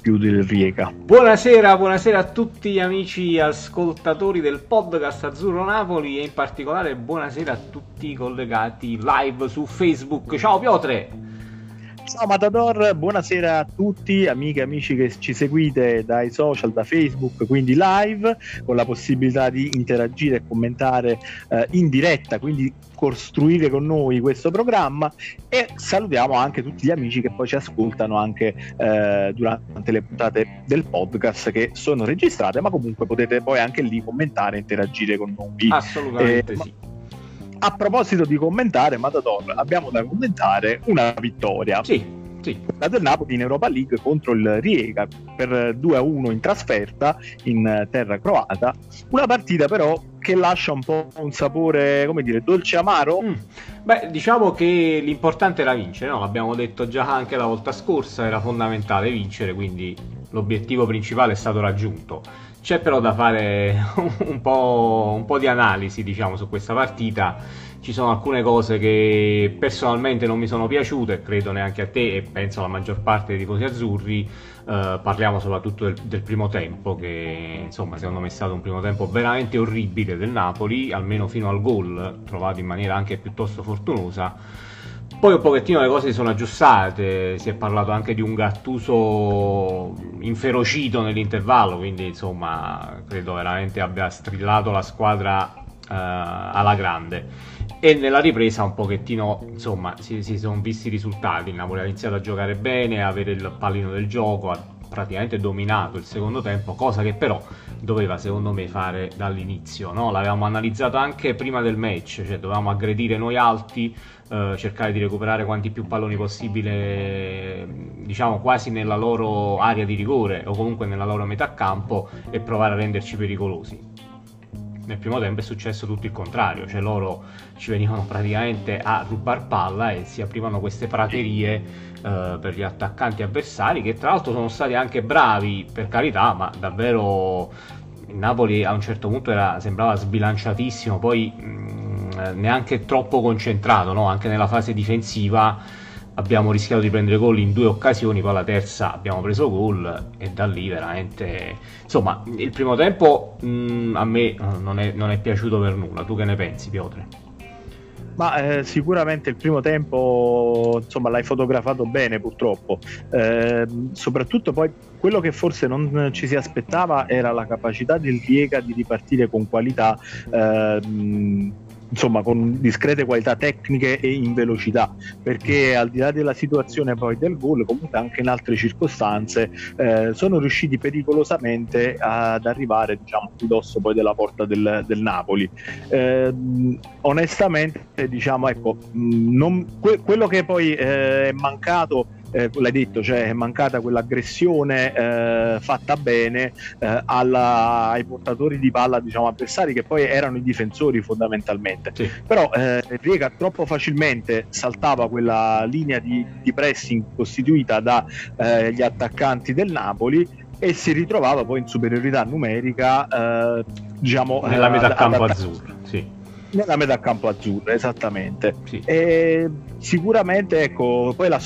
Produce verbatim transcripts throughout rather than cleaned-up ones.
più del Rijeka. Buonasera, buonasera a tutti gli amici ascoltatori del podcast Azzurro Napoli e in particolare buonasera a tutti i collegati live su Facebook. Ciao Piotre! Ciao Matador, buonasera a tutti, amiche e amici che ci seguite dai social, da Facebook, quindi live, con la possibilità di interagire e commentare eh, in diretta, quindi costruire con noi questo programma, e salutiamo anche tutti gli amici che poi ci ascoltano anche eh, durante le puntate del podcast che sono registrate, ma comunque potete poi anche lì commentare e interagire con noi. Assolutamente eh, sì. Ma... a proposito di commentare, Matador, abbiamo da commentare una vittoria. Sì, sì. La del Napoli in Europa League contro il Rijeka per due a uno in trasferta in terra croata. Una partita però che lascia un po' un sapore, come dire, dolce amaro. Mm. Beh, diciamo che l'importante era vincere, no? L'abbiamo detto già anche la volta scorsa, era fondamentale vincere, quindi l'obiettivo principale è stato raggiunto. C'è però da fare un po', un po' di analisi, diciamo, su questa partita. Ci sono alcune cose che personalmente non mi sono piaciute, credo neanche a te e penso alla maggior parte dei tifosi azzurri. Uh, parliamo soprattutto del, del primo tempo, che insomma secondo me è stato un primo tempo veramente orribile del Napoli, almeno fino al gol, trovato in maniera anche piuttosto fortunosa. Poi un pochettino le cose si sono aggiustate, si è parlato anche di un Gattuso inferocito nell'intervallo, quindi insomma credo veramente abbia strillato la squadra eh, alla grande. E nella ripresa un pochettino insomma si, si sono visti i risultati, il Napoli ha iniziato a giocare bene, a avere il pallino del gioco, ha praticamente dominato il secondo tempo, cosa che però doveva secondo me fare dall'inizio, no? L'avevamo analizzato anche prima del match, cioè dovevamo aggredire noi alti, Uh, cercare di recuperare quanti più palloni possibile, diciamo quasi nella loro area di rigore o comunque nella loro metà campo, e provare a renderci pericolosi. Nel primo tempo è successo tutto il contrario, cioè loro ci venivano praticamente a rubar palla e si aprivano queste praterie uh, per gli attaccanti avversari, che tra l'altro sono stati anche bravi, per carità, ma davvero il Napoli a un certo punto era, sembrava sbilanciatissimo, poi mh, neanche troppo concentrato, no? Anche nella fase difensiva abbiamo rischiato di prendere gol in due occasioni, poi la terza abbiamo preso gol e da lì veramente, insomma, il primo tempo mh, a me non è, non è piaciuto per nulla. Tu che ne pensi, Piotre? Ma eh, sicuramente il primo tempo, insomma, l'hai fotografato bene, purtroppo. Eh, soprattutto poi quello che forse non ci si aspettava era la capacità del Rijeka di ripartire con qualità, eh, insomma con discrete qualità tecniche e in velocità, perché al di là della situazione poi del gol, comunque anche in altre circostanze eh, sono riusciti pericolosamente ad arrivare, diciamo, ridosso poi della porta del, del Napoli. Eh, onestamente, diciamo, ecco, non, que- quello che poi eh, è mancato, Eh, l'hai detto, cioè è mancata quell'aggressione eh, fatta bene eh, alla, ai portatori di palla, diciamo, avversari, che poi erano i difensori fondamentalmente. Sì. Però eh, Rijeka troppo facilmente saltava quella linea di, di pressing costituita dagli eh, attaccanti del Napoli e si ritrovava poi in superiorità numerica, eh, diciamo, nella metà ad, campo azzurra. Sì. Nella metà campo azzurra, esattamente. Sì. E sicuramente, ecco, poi la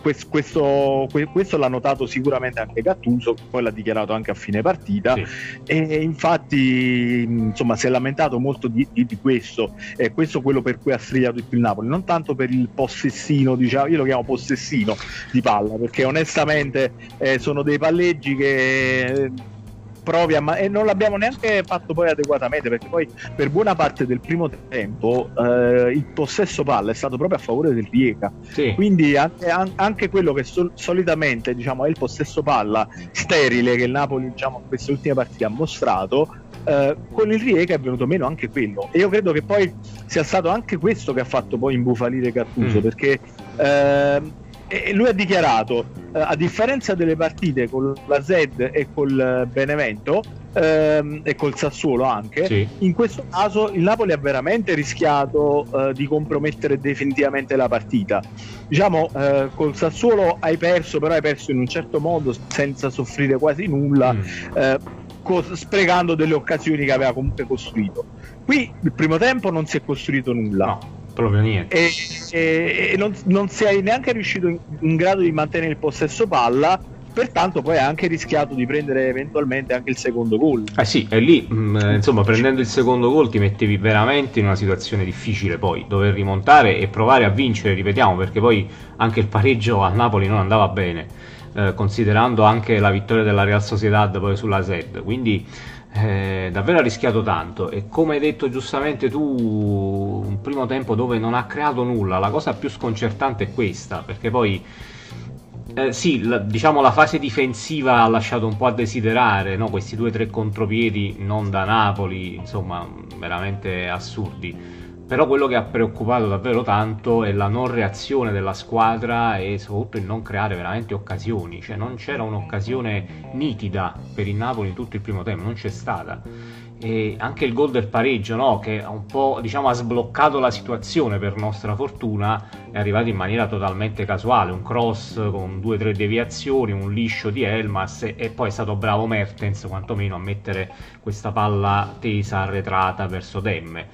Questo, questo l'ha notato sicuramente anche Gattuso, poi l'ha dichiarato anche a fine partita. Sì. E infatti, insomma, si è lamentato molto di, di, di questo, e questo è quello per cui ha strigliato di più il Napoli, non tanto per il possessino, diciamo, io lo chiamo possessino di palla, perché onestamente eh, sono dei palleggi che provi a ma- e non l'abbiamo neanche fatto poi adeguatamente, perché poi per buona parte del primo tempo eh, il possesso palla è stato proprio a favore del Rijeka. Sì. Quindi anche, anche quello che sol- solitamente, diciamo, è il possesso palla sterile che il Napoli, diciamo, in queste ultime partite ha mostrato, eh, con il Rijeka è venuto meno anche quello, e io credo che poi sia stato anche questo che ha fatto poi imbufalire Gattuso. Mm. Perché ehm, e lui ha dichiarato, eh, a differenza delle partite con la Zed e col Benevento ehm, e col Sassuolo anche, sì, in questo caso il Napoli ha veramente rischiato eh, di compromettere definitivamente la partita. Diciamo, eh, col Sassuolo hai perso, però hai perso in un certo modo, senza soffrire quasi nulla, mm. eh, co- sprecando delle occasioni che aveva comunque costruito. Qui il primo tempo non si è costruito nulla. No. Proprio niente. E, e, e non, non sei neanche riuscito in, in grado di mantenere il possesso palla, pertanto poi ha anche rischiato di prendere eventualmente anche il secondo gol. Eh sì, e lì mh, insomma, prendendo il secondo gol ti mettevi veramente in una situazione difficile, poi dover rimontare e provare a vincere, ripetiamo, perché poi anche il pareggio a Napoli non andava bene, eh, considerando anche la vittoria della Real Sociedad poi sulla Zed, quindi Eh, davvero ha rischiato tanto. E come hai detto giustamente tu, un primo tempo dove non ha creato nulla. La cosa più sconcertante è questa, perché poi eh, sì, la, diciamo la fase difensiva ha lasciato un po' a desiderare, no? Questi due o tre contropiedi non da Napoli, insomma, veramente assurdi. Però quello che ha preoccupato davvero tanto è la non reazione della squadra e soprattutto il non creare veramente occasioni, cioè non c'era un'occasione nitida per il Napoli in tutto il primo tempo, non c'è stata. E anche il gol del pareggio, no? Che un po', diciamo, ha sbloccato la situazione per nostra fortuna, è arrivato in maniera totalmente casuale, un cross con due o tre deviazioni, un liscio di Elmas e, e poi è stato bravo Mertens quantomeno a mettere questa palla tesa arretrata verso Demme.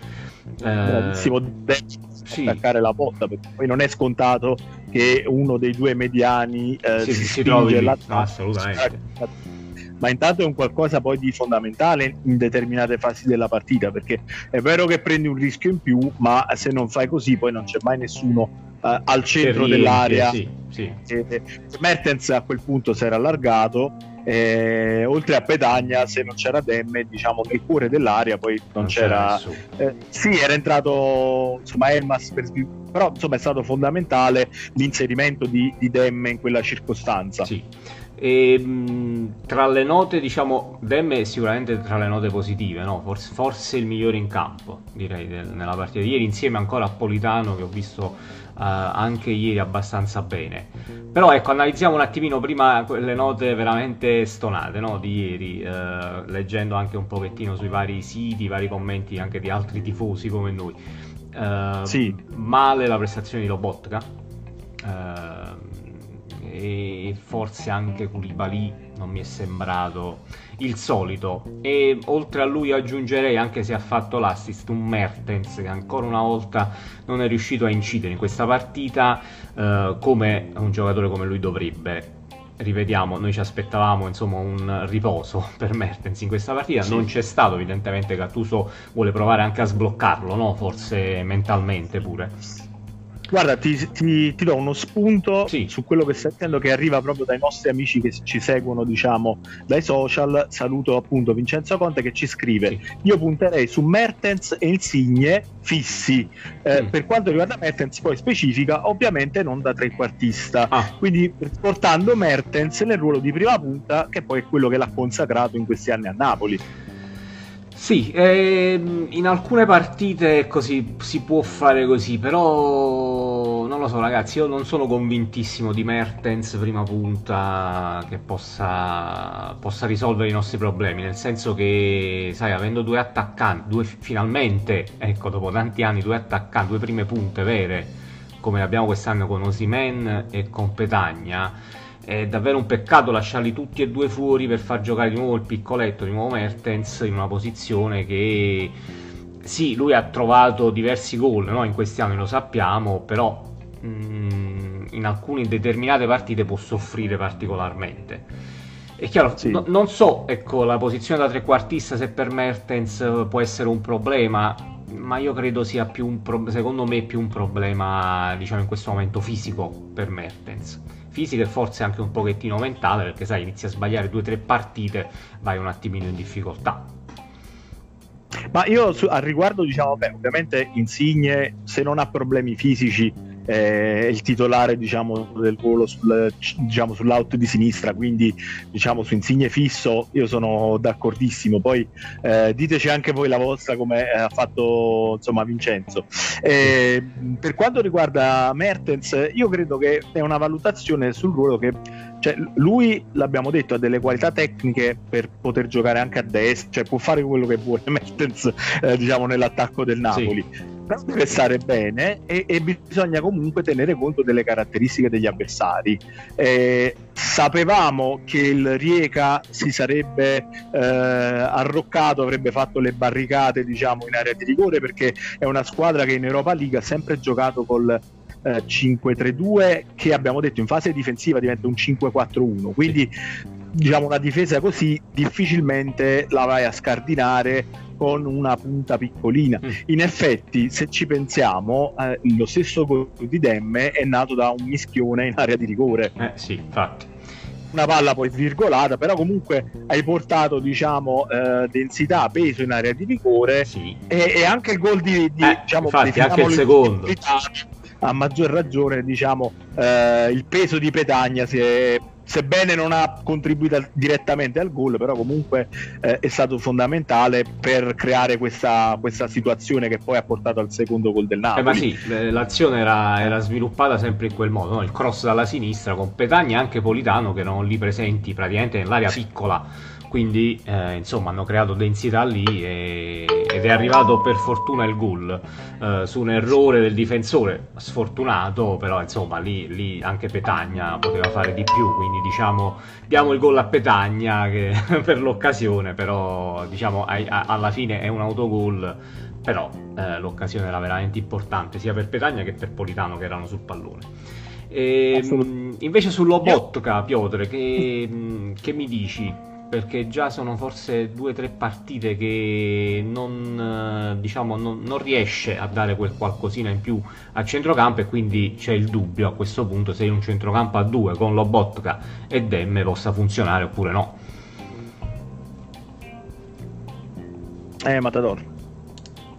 Bravissimo, eh, sì. Attaccare la porta, perché poi non è scontato che uno dei due mediani eh, sì, si, si trovi la... no, assolutamente. Ma intanto è un qualcosa poi di fondamentale in determinate fasi della partita, perché è vero che prendi un rischio in più, ma se non fai così poi non c'è mai nessuno eh, al centro riempie, dell'area. Sì, sì. E, e Mertens a quel punto si era allargato. Eh, oltre a Petagna, se non c'era Demme, diciamo nel cuore dell'area poi non, non c'era, c'era eh, sì, era entrato insomma Elmas per, però insomma è stato fondamentale l'inserimento di, di Demme in quella circostanza. Sì. E, tra le note, diciamo, Demme è sicuramente tra le note positive, no? forse, forse il migliore in campo, direi, del, nella partita di ieri, insieme ancora a Politano, che ho visto Uh, anche ieri abbastanza bene. Però ecco, analizziamo un attimino prima quelle note veramente stonate, no? Di ieri, uh, leggendo anche un pochettino sui vari siti, i vari commenti anche di altri tifosi come noi. Uh, sì. Male la prestazione di Lobotka, uh, e forse anche Koulibaly non mi è sembrato il solito. E oltre a lui aggiungerei, anche se ha fatto l'assist, un Mertens che ancora una volta non è riuscito a incidere in questa partita eh, come un giocatore come lui dovrebbe. Rivediamo, noi ci aspettavamo insomma un riposo per Mertens in questa partita, sì. Non c'è stato, evidentemente Gattuso vuole provare anche a sbloccarlo, no? Forse mentalmente pure. Guarda, ti, ti, ti do uno spunto, sì, su quello che stai dicendo, che arriva proprio dai nostri amici che ci seguono, diciamo, dai social. Saluto appunto Vincenzo Conte che ci scrive, sì, io punterei su Mertens e Insigne fissi, eh, mm. per quanto riguarda Mertens poi specifica, ovviamente non da trequartista, ah. quindi portando Mertens nel ruolo di prima punta, che poi è quello che l'ha consacrato in questi anni a Napoli. Sì, ehm, in alcune partite così si può fare così, però non lo so ragazzi, io non sono convintissimo di Mertens prima punta che possa, possa risolvere i nostri problemi, nel senso che, sai, avendo due attaccanti, due, finalmente, ecco, dopo tanti anni, due attaccanti, due prime punte vere, come abbiamo quest'anno con Osimhen e con Petagna, è davvero un peccato lasciarli tutti e due fuori per far giocare di nuovo il piccoletto, di nuovo Mertens, in una posizione che sì, lui ha trovato diversi gol, no? In questi anni, lo sappiamo, però mh, in alcune determinate partite può soffrire particolarmente. È chiaro, sì. no, non so, ecco, la posizione da trequartista se per Mertens può essere un problema, ma io credo sia più un pro- secondo me più un problema, diciamo, in questo momento fisico per Mertens. Fisica e forse anche un pochettino mentale, perché sai, inizi a sbagliare due o tre partite, vai un attimino in difficoltà. Ma io su, al riguardo, diciamo, beh, ovviamente Insigne, se non ha problemi fisici, eh, è il titolare, diciamo, del ruolo sul, diciamo, sull'out di sinistra, quindi diciamo su Insigne fisso io sono d'accordissimo. Poi eh, diteci anche voi la vostra, come ha fatto insomma Vincenzo. Eh, per quanto riguarda Mertens, io credo che è una valutazione sul ruolo che, cioè, lui, l'abbiamo detto, ha delle qualità tecniche per poter giocare anche a destra, cioè può fare quello che vuole Mertens, eh, diciamo, nell'attacco del Napoli, sì. Però deve stare bene e, e bisogna comunque tenere conto delle caratteristiche degli avversari. Eh, sapevamo che il Rijeka si sarebbe eh, arroccato, avrebbe fatto le barricate, diciamo, in area di rigore, perché è una squadra che in Europa League ha sempre giocato col eh, cinque tre due che abbiamo detto in fase difensiva diventa un cinque quattro uno, quindi diciamo una difesa così difficilmente la vai a scardinare con una punta piccolina. Mm. In effetti, se ci pensiamo, eh, lo stesso gol di Demme è nato da un mischione in area di rigore. Eh sì, infatti. Una palla poi svirgolata, però comunque hai portato, diciamo, eh, densità, peso in area di rigore. Sì. E, e anche il gol di, di eh, diciamo, infatti, anche il secondo. A maggior ragione, diciamo, eh, il peso di Petagna si è, sebbene non ha contribuito direttamente al gol, però comunque eh, è stato fondamentale per creare questa, questa situazione che poi ha portato al secondo gol del Napoli. Eh, ma sì, l'azione era, era sviluppata sempre in quel modo, no? Il cross dalla sinistra con Petagna e anche Politano che erano lì presenti praticamente nell'area piccola, quindi eh, insomma hanno creato densità lì e, ed è arrivato per fortuna il gol eh, su un errore del difensore sfortunato, però insomma lì, lì anche Petagna poteva fare di più, quindi diciamo diamo il gol a Petagna che, per l'occasione, però diciamo a, a, alla fine è un autogol, però eh, l'occasione era veramente importante sia per Petagna che per Politano che erano sul pallone. E, invece su Lobotka, Piotr, che, che mi dici? Perché già sono forse due o tre partite che non, diciamo, non, non riesce a dare quel qualcosina in più a centrocampo, e quindi c'è il dubbio a questo punto se un centrocampo a due con Lobotka e Demme possa funzionare oppure no. Eh, Matador,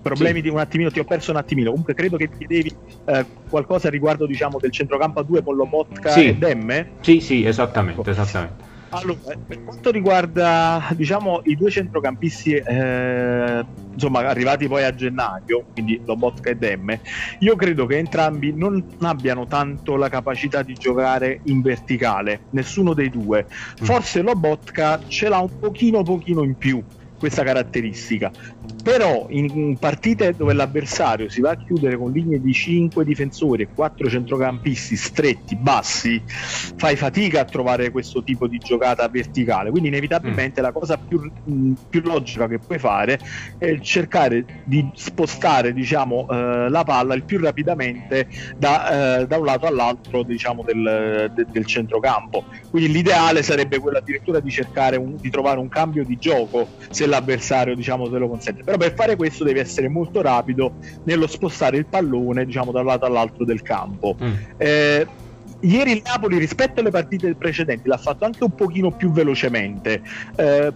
problemi sì. di un attimino, ti ho perso un attimino, comunque credo che chiedevi eh, qualcosa riguardo, diciamo, del centrocampo a due con Lobotka sì. e Demme? Sì, sì, esattamente, ecco. esattamente. Allora, per quanto riguarda, diciamo, i due centrocampisti eh, insomma arrivati poi a gennaio, quindi Lobotka e Demme, io credo che entrambi non abbiano tanto la capacità di giocare in verticale, nessuno dei due. Forse Lobotka ce l'ha un pochino pochino in più questa caratteristica, però in partite dove l'avversario si va a chiudere con linee di cinque difensori e quattro centrocampisti stretti, bassi, fai fatica a trovare questo tipo di giocata verticale, quindi inevitabilmente mm. la cosa più, mh, più logica che puoi fare è cercare di spostare, diciamo, eh, la palla il più rapidamente da, eh, da un lato all'altro, diciamo, del, de, del centrocampo, quindi l'ideale sarebbe quello addirittura di cercare un, di trovare un cambio di gioco se l'avversario, diciamo, te lo consente, però per fare questo devi essere molto rapido nello spostare il pallone, diciamo, da un lato all'altro del campo. mm. eh, ieri il Napoli rispetto alle partite precedenti l'ha fatto anche un pochino più velocemente. eh,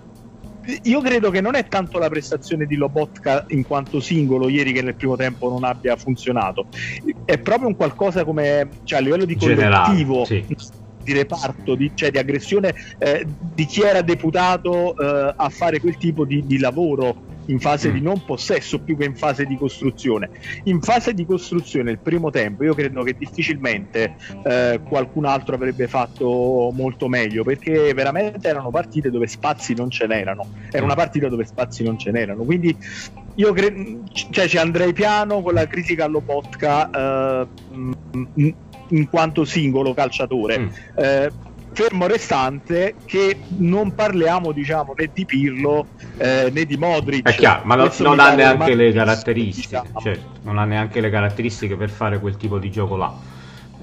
Io credo che non è tanto la prestazione di Lobotka in quanto singolo ieri che nel primo tempo non abbia funzionato, è proprio un qualcosa come, cioè, a livello di collettivo, generale, sì. di reparto, di, cioè di aggressione eh, di chi era deputato eh, a fare quel tipo di, di lavoro in fase mm. di non possesso più che in fase di costruzione. In fase di costruzione il primo tempo io credo che difficilmente eh, qualcun altro avrebbe fatto molto meglio, perché veramente erano partite dove spazi non ce n'erano, era una partita dove spazi non ce n'erano, quindi io credo, cioè, ci andrei piano con la critica all'Obotka eh, mh, in quanto singolo calciatore. mm. eh, Fermo restante che non parliamo, diciamo, né di Pirlo eh, né di Modric. È chiaro, ma non, non ha neanche le caratteristiche, certo, non ha neanche le caratteristiche per fare quel tipo di gioco là.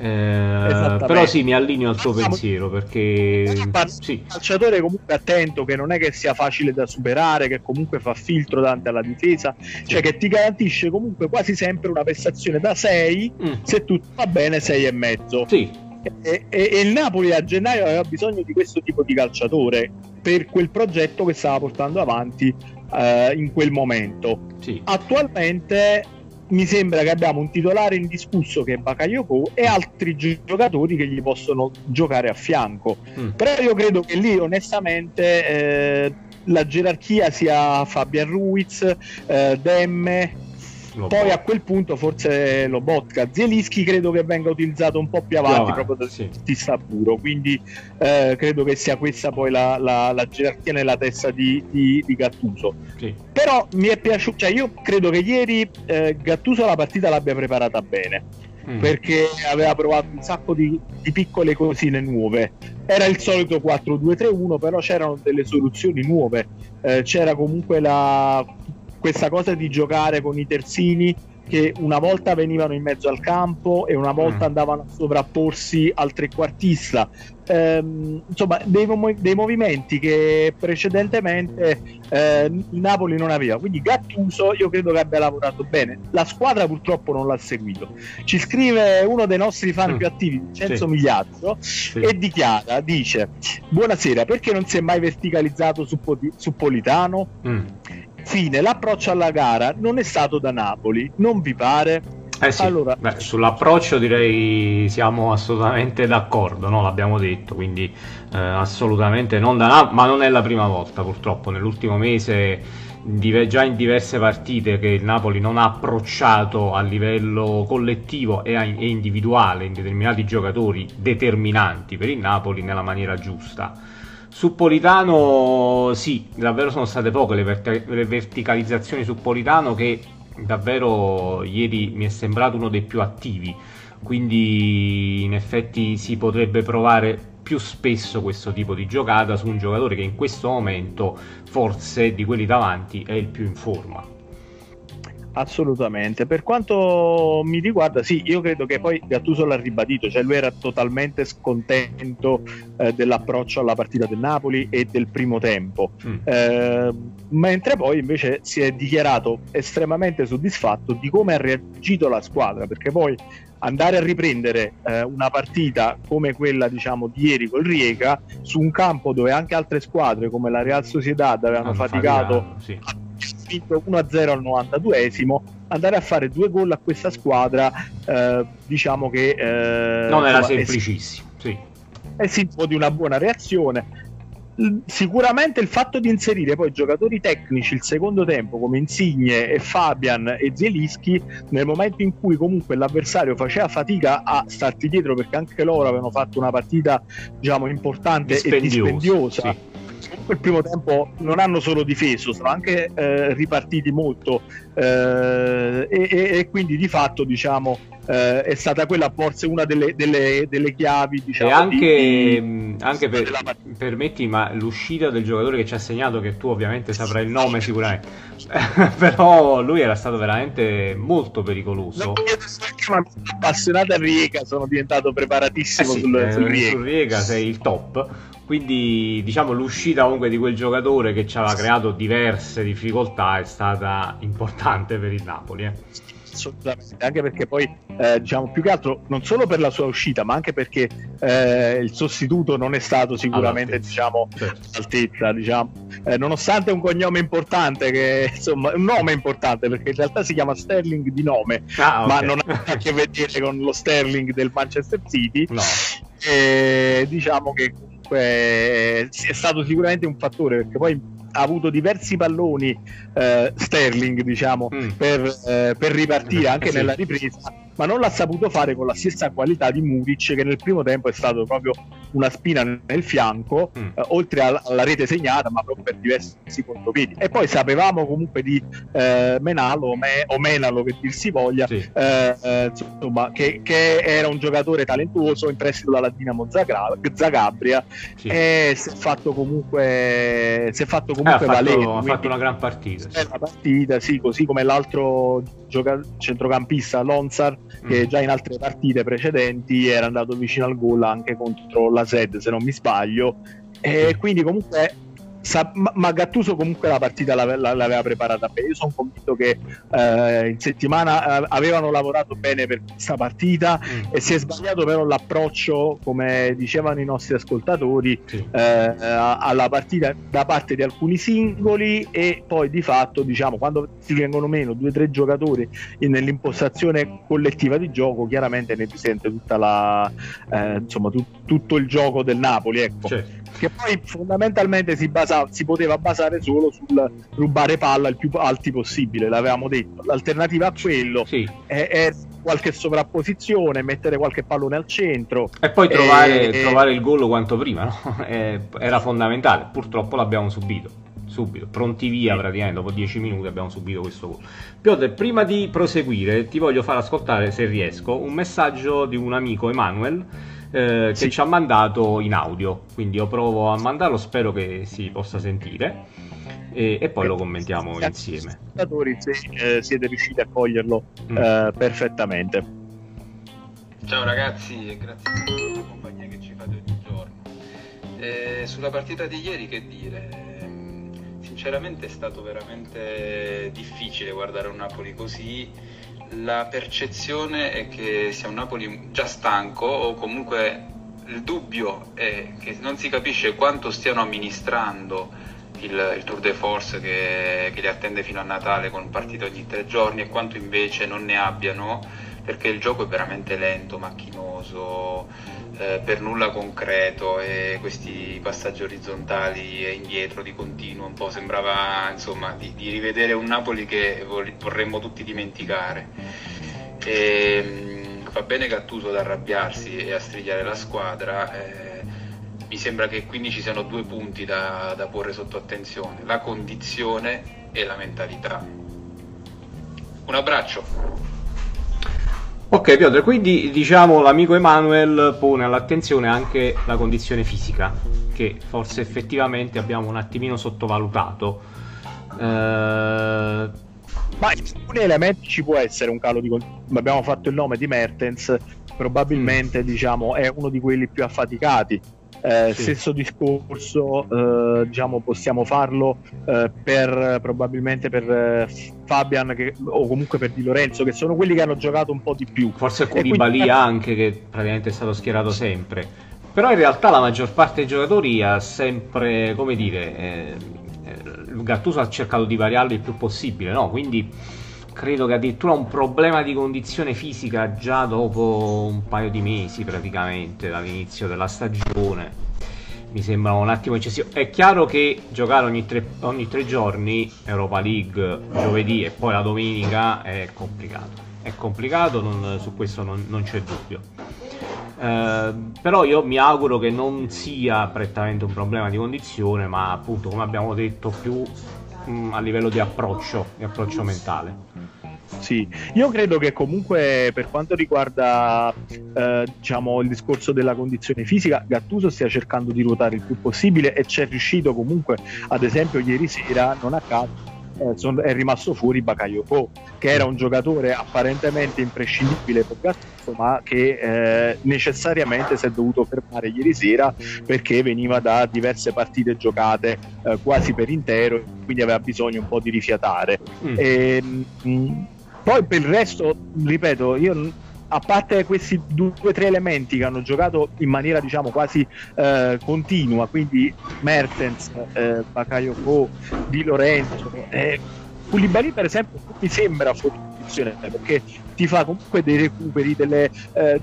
Eh, però sì, mi allineo al tuo Passiamo, pensiero, perché sì. calciatore comunque attento, che non è che sia facile da superare, che comunque fa filtro davanti alla difesa, sì. cioè che ti garantisce comunque quasi sempre una prestazione da sei, mm. se tutto va bene sei e mezzo. Sì. E, e, e il Napoli a gennaio aveva bisogno di questo tipo di calciatore per quel progetto che stava portando avanti eh, in quel momento. Sì. Attualmente mi sembra che abbiamo un titolare indiscusso che è Bakayoko e altri giocatori che gli possono giocare a fianco. Mm. Però io credo che lì onestamente eh, la gerarchia sia Fabian Ruiz, eh, Demme, Lobotka. Poi a quel punto forse Lobotka, Zielinski credo che venga utilizzato un po' più avanti, no, proprio da sì. tista puro, quindi eh, credo che sia questa poi la, la, la gerarchia nella testa di, di, di Gattuso. Sì. Però mi è piaciuto, cioè io credo che ieri eh, Gattuso la partita l'abbia preparata bene, mm. perché aveva provato un sacco di, di piccole cosine nuove. Era il solito quattro due tre uno, però c'erano delle soluzioni nuove, eh, c'era comunque la... questa cosa di giocare con i terzini che una volta venivano in mezzo al campo e una volta mm. andavano a sovrapporsi al trequartista, ehm, insomma dei, dei movimenti che precedentemente eh, il Napoli non aveva. Quindi Gattuso io credo che abbia lavorato bene, la squadra purtroppo non l'ha seguito. Ci scrive uno dei nostri fan mm. più attivi, Vincenzo sì. Migliazzo sì. e dichiara, dice: buonasera, perché non si è mai verticalizzato su, su Politano? Mm. Fine, l'approccio alla gara non è stato da Napoli, non vi pare? Eh sì, allora... Beh, sull'approccio direi siamo assolutamente d'accordo, no? L'abbiamo detto, quindi eh, assolutamente non da Napoli, ma non è la prima volta purtroppo, nell'ultimo mese di... già in diverse partite che il Napoli non ha approcciato a livello collettivo e, a... e individuale in determinati giocatori determinanti per il Napoli nella maniera giusta. Su Politano sì, davvero sono state poche le, vert- le verticalizzazioni su Politano, che davvero ieri mi è sembrato uno dei più attivi, quindi in effetti si potrebbe provare più spesso questo tipo di giocata su un giocatore che in questo momento forse di quelli davanti è il più in forma. Assolutamente, per quanto mi riguarda sì, io credo che poi Gattuso l'ha ribadito, cioè lui era totalmente scontento eh, dell'approccio alla partita del Napoli e del primo tempo, mm. eh, mentre poi invece si è dichiarato estremamente soddisfatto di come ha reagito la squadra, perché poi andare a riprendere eh, una partita come quella, diciamo, di ieri col Rijeka su un campo dove anche altre squadre come la Real Sociedad avevano faticato sì. vinto uno a zero al novantaduesimo, andare a fare due gol a questa squadra eh, diciamo che eh, non era semplicissimo, è, sì. è sintomo di una buona reazione. Sicuramente il fatto di inserire poi giocatori tecnici il secondo tempo come Insigne e Fabian e Zielinski, nel momento in cui comunque l'avversario faceva fatica a starti dietro, perché anche loro avevano fatto una partita diciamo importante dispendiosa, e dispendiosa sì. Quel primo tempo non hanno solo difeso, sono anche eh, ripartiti molto eh, e, e quindi di fatto diciamo eh, è stata quella forse una delle, delle, delle chiavi diciamo, e anche, di, di, anche per, permetti ma l'uscita del giocatore che ci ha segnato, che tu ovviamente saprai il nome sicuramente però lui era stato veramente molto pericoloso. Una appassionata a Rijeka, sono diventato preparatissimo eh sì, sul, sul Rijeka. Su Rijeka sei il top, quindi diciamo l'uscita comunque di quel giocatore che ci aveva creato diverse difficoltà è stata importante per il Napoli eh. Assolutamente, anche perché poi eh, diciamo più che altro non solo per la sua uscita ma anche perché eh, il sostituto non è stato sicuramente all'altezza. diciamo certo. all'altezza diciamo eh, nonostante un cognome importante, che insomma un nome importante, perché in realtà si chiama Sterling di nome ah, okay. ma non ha a che vedere con lo Sterling del Manchester City no. E, diciamo che comunque è stato sicuramente un fattore, perché poi ha avuto diversi palloni eh, Sterling diciamo mm. per, eh, per ripartire anche sì. nella ripresa, ma non l'ha saputo fare con la stessa qualità di Murić, che nel primo tempo è stato proprio una spina nel fianco mm. eh, oltre alla, alla rete segnata, ma proprio per diversi contropiedi. E poi sapevamo comunque di eh, Menalo me, o Menalo che dir si voglia sì. eh, eh, insomma che, che era un giocatore talentuoso in prestito dalla Dinamo Zagra- Zagabria sì. e si è fatto comunque si è fatto comunque eh, ha, fatto, valere, ha fatto una gran partita sì. una partita sì, così come l'altro gioca- centrocampista Lonzar mm. che già in altre partite precedenti era andato vicino al gol anche contro la Zed se non mi sbaglio e mm. quindi comunque sa- ma Gattuso comunque la partita la- la- l'aveva preparata bene. Io sono convinto che eh, in settimana eh, avevano lavorato bene per questa partita mm. e si è sbagliato però l'approccio, come dicevano i nostri ascoltatori sì. eh, alla partita da parte di alcuni singoli, e poi di fatto diciamo quando si vengono meno due o tre giocatori nell'impostazione collettiva di gioco, chiaramente ne risente tutta la eh, insomma tut- tutto il gioco del Napoli, ecco certo. che poi fondamentalmente si basa si poteva basare solo sul rubare palla il più alti possibile, l'avevamo detto. L'alternativa a quello sì. è, è qualche sovrapposizione, mettere qualche pallone al centro e poi trovare, e... trovare il gol quanto prima, no? Era fondamentale, purtroppo l'abbiamo subito subito, pronti via sì. praticamente dopo dieci minuti abbiamo subito questo gol. Piotr, prima di proseguire ti voglio far ascoltare, se riesco, un messaggio di un amico, Emanuel, eh, che sì. ci ha mandato in audio, quindi io provo a mandarlo, spero che si possa sentire e, e poi lo commentiamo sì, insieme. Se eh, siete riusciti a coglierlo mm. eh, perfettamente. Ciao ragazzi, e grazie per la compagnia che ci fate ogni giorno. Eh, sulla partita di ieri che dire? Sinceramente è stato veramente difficile guardare un Napoli così. La percezione è che sia un Napoli già stanco, o comunque il dubbio è che non si capisce quanto stiano amministrando il, il tour de force che, che li attende fino a Natale, con partite ogni tre giorni, e quanto invece non ne abbiano, perché il gioco è veramente lento, macchinoso, eh, per nulla concreto, e questi passaggi orizzontali e indietro di continuo un po' sembrava, insomma, di, di rivedere un Napoli che vorremmo tutti dimenticare. E, fa bene Gattuso ad arrabbiarsi e a strigliare la squadra, eh, mi sembra che quindi ci siano due punti da, da porre sotto attenzione: la condizione e la mentalità. Un abbraccio. Ok Piotr, quindi diciamo l'amico Emanuel pone all'attenzione anche la condizione fisica, che forse effettivamente abbiamo un attimino sottovalutato. Eh... Ma in alcuni elementi ci può essere un calo di condizione. Abbiamo fatto il nome di Mertens, probabilmente mm. diciamo è uno di quelli più affaticati. Eh, sì. Stesso discorso eh, diciamo possiamo farlo eh, per probabilmente per eh, Fabian che, o comunque per Di Lorenzo, che sono quelli che hanno giocato un po' di più, forse Koulibaly quindi... anche, che praticamente è stato schierato sempre, però in realtà la maggior parte dei giocatori ha sempre, come dire, eh, Gattuso ha cercato di variarli il più possibile, no? Quindi credo che addirittura un problema di condizione fisica già dopo un paio di mesi praticamente dall'inizio della stagione mi sembra un attimo eccessivo. È chiaro che giocare ogni tre, ogni tre giorni Europa League, giovedì e poi la domenica è complicato, è complicato, non, su questo non, non c'è dubbio, eh, però io mi auguro che non sia prettamente un problema di condizione, ma appunto come abbiamo detto più mh, a livello di approccio, di approccio mentale. Sì, io credo che comunque per quanto riguarda eh, diciamo il discorso della condizione fisica, Gattuso stia cercando di ruotare il più possibile e c'è riuscito comunque. Ad esempio ieri sera non a caso eh, son, è rimasto fuori Bakayoko, che era un giocatore apparentemente imprescindibile per Gattuso, ma che eh, necessariamente si è dovuto fermare ieri sera perché veniva da diverse partite giocate eh, quasi per intero, quindi aveva bisogno un po' di rifiatare. mm. e, mh, Poi per il resto, ripeto, io a parte questi due o tre elementi che hanno giocato in maniera diciamo quasi eh, continua, quindi Mertens, eh, Bakayoko, Di Lorenzo, eh, Koulibaly per esempio mi sembra fuori posizione, perché ti fa comunque dei recuperi, delle, eh,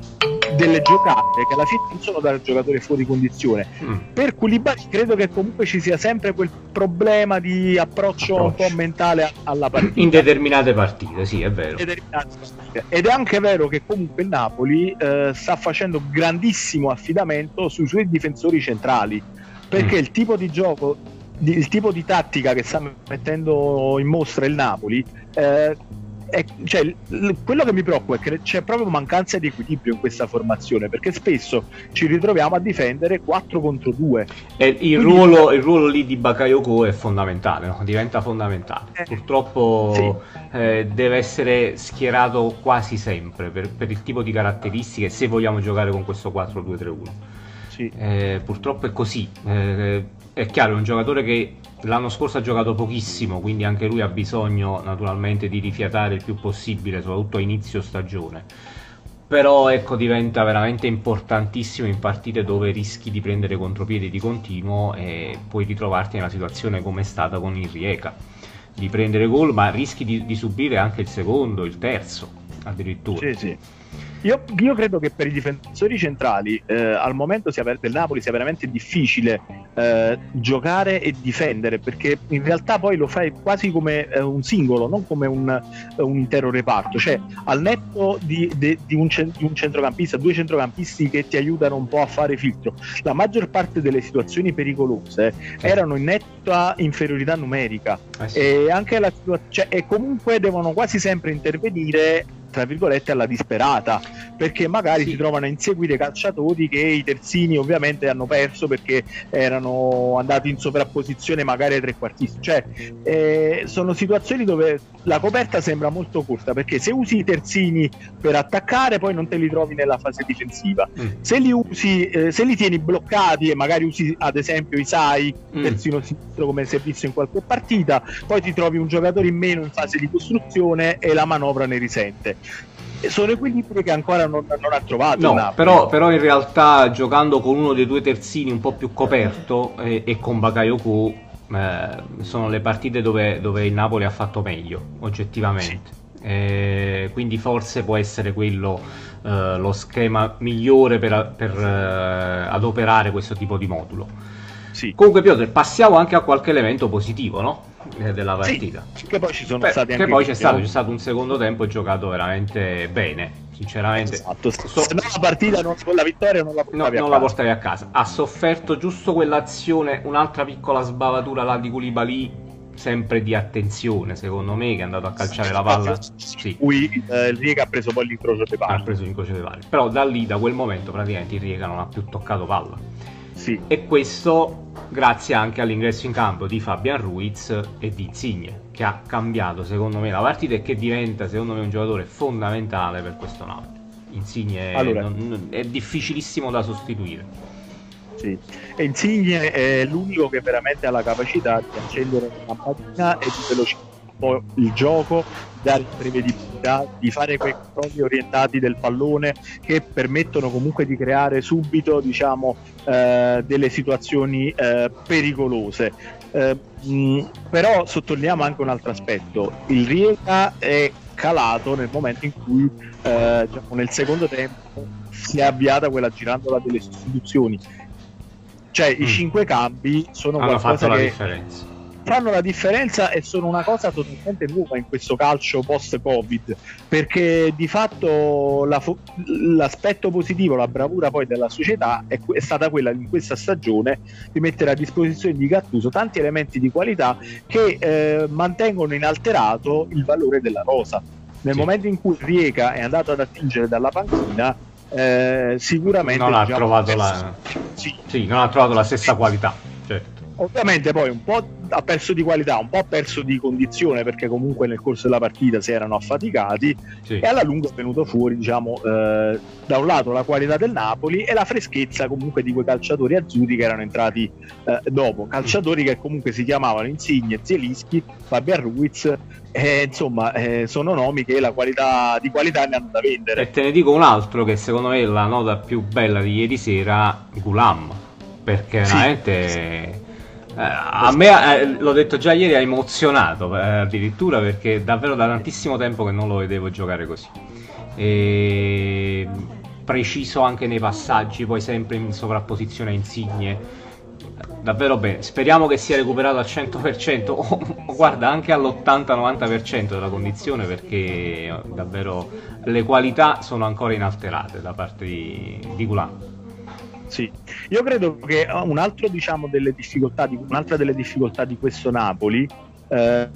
delle giocate che alla fine non sono da giocatore fuori condizione. Mm. Per Koulibaly credo che comunque ci sia sempre quel problema di approccio, approccio. un po' mentale alla partita. In determinate partite, sì, è vero. Ed è anche vero che comunque il Napoli eh, sta facendo grandissimo affidamento sui suoi difensori centrali, perché mm. il tipo di gioco, il tipo di tattica che sta mettendo in mostra il Napoli, eh, è, cioè, l- quello che mi preoccupa è che c'è proprio mancanza di equilibrio in questa formazione, perché spesso ci ritroviamo a difendere quattro contro due e il, Quindi... ruolo, il ruolo lì di Bakayoko è fondamentale, no? Diventa fondamentale, eh, purtroppo sì. eh, deve essere schierato quasi sempre per, per il tipo di caratteristiche, se vogliamo giocare con questo quattro due tre uno. Sì. Eh, purtroppo è così, eh, è chiaro, è un giocatore che l'anno scorso ha giocato pochissimo, quindi anche lui ha bisogno naturalmente di rifiatare il più possibile, soprattutto a inizio stagione, però ecco diventa veramente importantissimo in partite dove rischi di prendere contropiedi di continuo e puoi ritrovarti nella situazione come è stata con il Rijeka, di prendere gol ma rischi di, di subire anche il secondo, il terzo addirittura. Sì, sì. Io, io credo che per i difensori centrali eh, al momento sia, del Napoli sia veramente difficile eh, giocare e difendere, perché in realtà poi lo fai quasi come eh, un singolo, non come un, un intero reparto, cioè al netto di, de, di, un, di un centrocampista, due centrocampisti che ti aiutano un po' a fare filtro, la maggior parte delle situazioni pericolose erano in netta inferiorità numerica, eh sì. e, anche la, cioè, e comunque devono quasi sempre intervenire tra virgolette alla disperata, perché magari sì. si trovano a inseguire calciatori che i terzini ovviamente hanno perso perché erano andati in sovrapposizione magari ai trequartisti. Cioè eh, sono situazioni dove la coperta sembra molto corta, perché se usi i terzini per attaccare poi non te li trovi nella fase difensiva, mm. se li usi eh, se li tieni bloccati e magari usi ad esempio Hysaj mm. terzino sinistro come servizio in qualche partita, poi ti trovi un giocatore in meno in fase di costruzione e la manovra ne risente. Sono equilibri che ancora non, non ha trovato. No, però, però in realtà giocando con uno dei due terzini un po' più coperto eh, e con Bakayoko eh, sono le partite dove, dove il Napoli ha fatto meglio oggettivamente, sì. eh, quindi forse può essere quello eh, lo schema migliore per, per eh, adoperare questo tipo di modulo. Sì. Comunque Piotr, passiamo anche a qualche elemento positivo, no? Della partita, sì, che poi ci sono Beh, stati anche che poi c'è stato, c'è stato un secondo tempo giocato veramente bene. Sinceramente, esatto, so- se no la partita non, con la vittoria non la portavi, no, non la portavi a casa. Ha sofferto giusto quell'azione, un'altra piccola sbavatura là di Koulibaly, sempre di attenzione secondo me, che è andato a calciare sì, la palla sì. Qui eh, il Rijeka ha preso poi l'incrocio dei pali, ha preso l'incrocio dei pali, però da lì, da quel momento praticamente il Rijeka non ha più toccato palla. Sì. E questo grazie anche all'ingresso in campo di Fabian Ruiz e di Insigne, che ha cambiato secondo me la partita e che diventa secondo me un giocatore fondamentale per questo Napoli. Insigne allora. non, è difficilissimo da sostituire. Sì. E Insigne è l'unico che veramente ha la capacità di accendere una lampadina e di velocizzare un po' il gioco, dare prevedibilità, di fare quei controlli orientati del pallone che permettono comunque di creare subito, diciamo, eh, delle situazioni eh, pericolose. Eh, mh, però sottolineiamo anche un altro aspetto: il Rijeka è calato nel momento in cui eh, diciamo, nel secondo tempo si è avviata quella girandola delle sostituzioni, cioè mm. i cinque cambi sono hanno qualcosa fatto la che differenza. fanno la differenza e sono una cosa totalmente nuova in questo calcio post-Covid, perché di fatto la fo- l'aspetto positivo, la bravura poi della società è, è stata quella in questa stagione di mettere a disposizione di Gattuso tanti elementi di qualità che eh, mantengono inalterato il valore della rosa. Nel sì. momento in cui Rijeka è andato ad attingere dalla panchina eh, sicuramente non ha, diciamo, trovato la... Sì. Sì, non ha trovato la stessa qualità, certo. Ovviamente poi un po' ha perso di qualità, un po' ha perso di condizione, perché comunque nel corso della partita si erano affaticati sì. e alla lunga è venuto fuori, diciamo, eh, da un lato la qualità del Napoli e la freschezza comunque di quei calciatori azzurri che erano entrati eh, dopo, calciatori mm. che comunque si chiamavano Insigne, Zielinski, Fabian Ruiz e insomma eh, sono nomi che la qualità di qualità ne hanno da vendere. E te ne dico un altro che secondo me è la nota più bella di ieri sera, Ghoulam, perché veramente... Sì. Eh, a me, eh, l'ho detto già ieri, ha emozionato eh, addirittura, perché davvero da tantissimo tempo che non lo vedevo giocare così e... preciso anche nei passaggi, poi sempre in sovrapposizione a Insigne, davvero bene. Speriamo che sia recuperato al cento per cento o guarda anche all'ottanta novanta per cento della condizione, perché davvero le qualità sono ancora inalterate da parte di, di Ghoulam. Sì, io credo che un altro, diciamo, delle difficoltà di, un'altra delle difficoltà di questo Napoli eh, eh,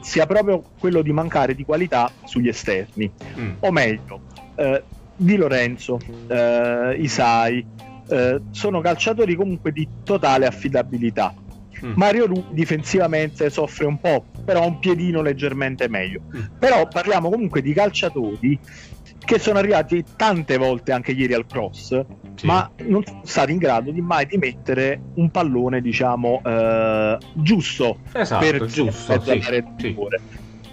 sia proprio quello di mancare di qualità sugli esterni, mm. o meglio eh, Di Lorenzo, eh, Hysaj eh, sono calciatori comunque di totale affidabilità. mm. Mario Rui difensivamente soffre un po', però ha un piedino leggermente meglio. mm. Però parliamo comunque di calciatori che sono arrivati tante volte anche ieri al cross, sì. ma non sono stati in grado di mai di mettere un pallone, diciamo, eh, giusto, esatto, per giusto, sì, sì.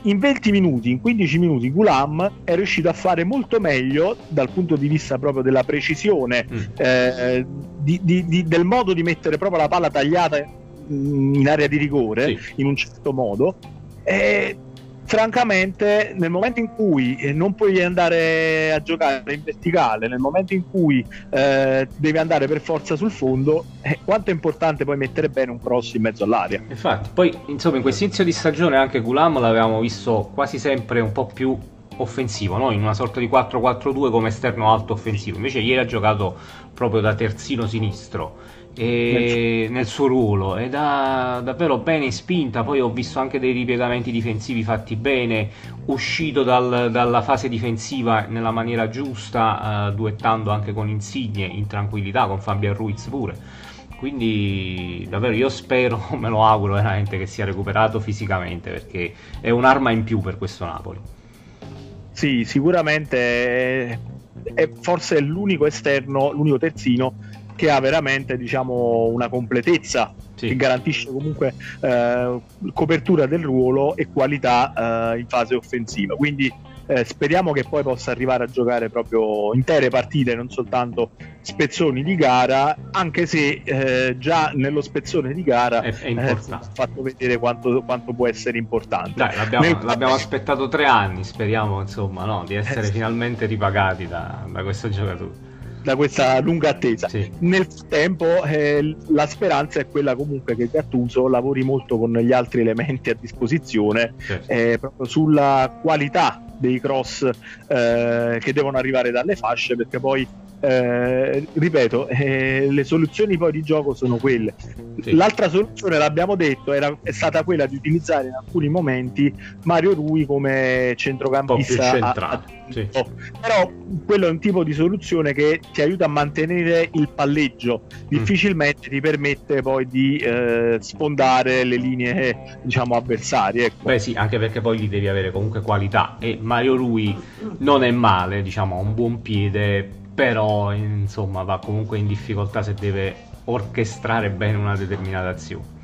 In venti minuti, in quindici minuti Ghoulam è riuscito a fare molto meglio dal punto di vista proprio della precisione, mm. eh, di, di, di, del modo di mettere proprio la palla tagliata in area di rigore, sì. in un certo modo. E francamente nel momento in cui non puoi andare a giocare in verticale, nel momento in cui eh, devi andare per forza sul fondo, eh, quanto è importante poi mettere bene un cross in mezzo all'aria. Infatti poi insomma in questo inizio di stagione anche Ghoulam l'avevamo visto quasi sempre un po' più offensivo, no? In una sorta di quattro quattro due come esterno alto offensivo, invece ieri ha giocato proprio da terzino sinistro, e nel suo ruolo ed ha davvero bene spinta. Poi ho visto anche dei ripiegamenti difensivi fatti bene, uscito dal, dalla fase difensiva nella maniera giusta, eh, duettando anche con Insigne in tranquillità, con Fabian Ruiz pure. Quindi davvero io spero, me lo auguro veramente, che sia recuperato fisicamente, perché è un'arma in più per questo Napoli. Sì, sicuramente è, è forse l'unico esterno, l'unico terzino che ha veramente, diciamo, una completezza, sì, che garantisce comunque eh, copertura del ruolo e qualità eh, in fase offensiva. Quindi eh, speriamo che poi possa arrivare a giocare proprio intere partite, non soltanto spezzoni di gara, anche se eh, già nello spezzone di gara è, è eh, ha fatto vedere quanto, quanto può essere importante. Dai, l'abbiamo, Nel... l'abbiamo aspettato tre anni, speriamo insomma, no, di essere eh, finalmente ripagati da, da questo giocatore, da questa lunga attesa. Sì. Nel tempo eh, la speranza è quella comunque che Gattuso lavori molto con gli altri elementi a disposizione, certo, eh, proprio sulla qualità dei cross eh, che devono arrivare dalle fasce, perché poi eh, ripeto eh, le soluzioni poi di gioco sono quelle. Sì. L'altra soluzione, l'abbiamo detto, era, è stata quella di utilizzare in alcuni momenti Mario Rui come centrocampista a, a, sì. no. Però quello è un tipo di soluzione che ti aiuta a mantenere il palleggio, difficilmente mm. ti permette poi di eh, sfondare le linee, diciamo, avversarie, ecco. Beh sì, anche perché poi gli devi avere comunque qualità, e Mario Rui non è male, diciamo, ha un buon piede, però insomma va comunque in difficoltà se deve orchestrare bene una determinata azione.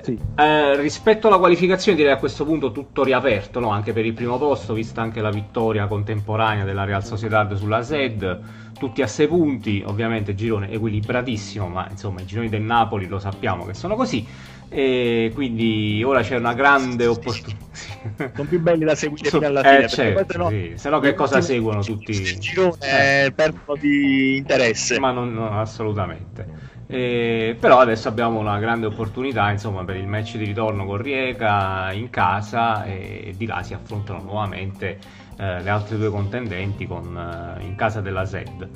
Sì. Eh, rispetto alla qualificazione direi a questo punto tutto riaperto, no? Anche per il primo posto, vista anche la vittoria contemporanea della Real Sociedad sulla Zed, tutti a sei punti, ovviamente girone equilibratissimo, ma insomma i gironi del Napoli lo sappiamo che sono così, e quindi ora c'è una grande opportunità. Sono più belli da seguire fino alla fine, eh, certo, no, sì. Se no che cosa seguono tutti? Il girone eh. perdono di interesse, ma non, non assolutamente. Eh, però adesso abbiamo una grande opportunità, insomma, per il match di ritorno con Rijeka in casa, e di là si affrontano nuovamente eh, le altre due contendenti con, eh, in casa della Zed.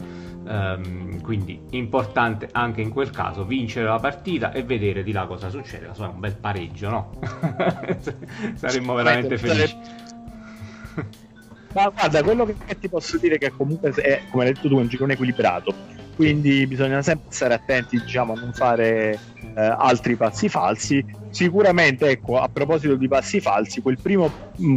Um, quindi importante anche in quel caso vincere la partita e vedere di là cosa succede. Insomma, un bel pareggio, no? Saremmo veramente felici. Ma guarda, quello che ti posso dire è che comunque è, come hai detto tu, un girone equilibrato, quindi bisogna sempre stare attenti, diciamo, a non fare eh, altri passi falsi. Sicuramente, ecco, a proposito di passi falsi, quel primo,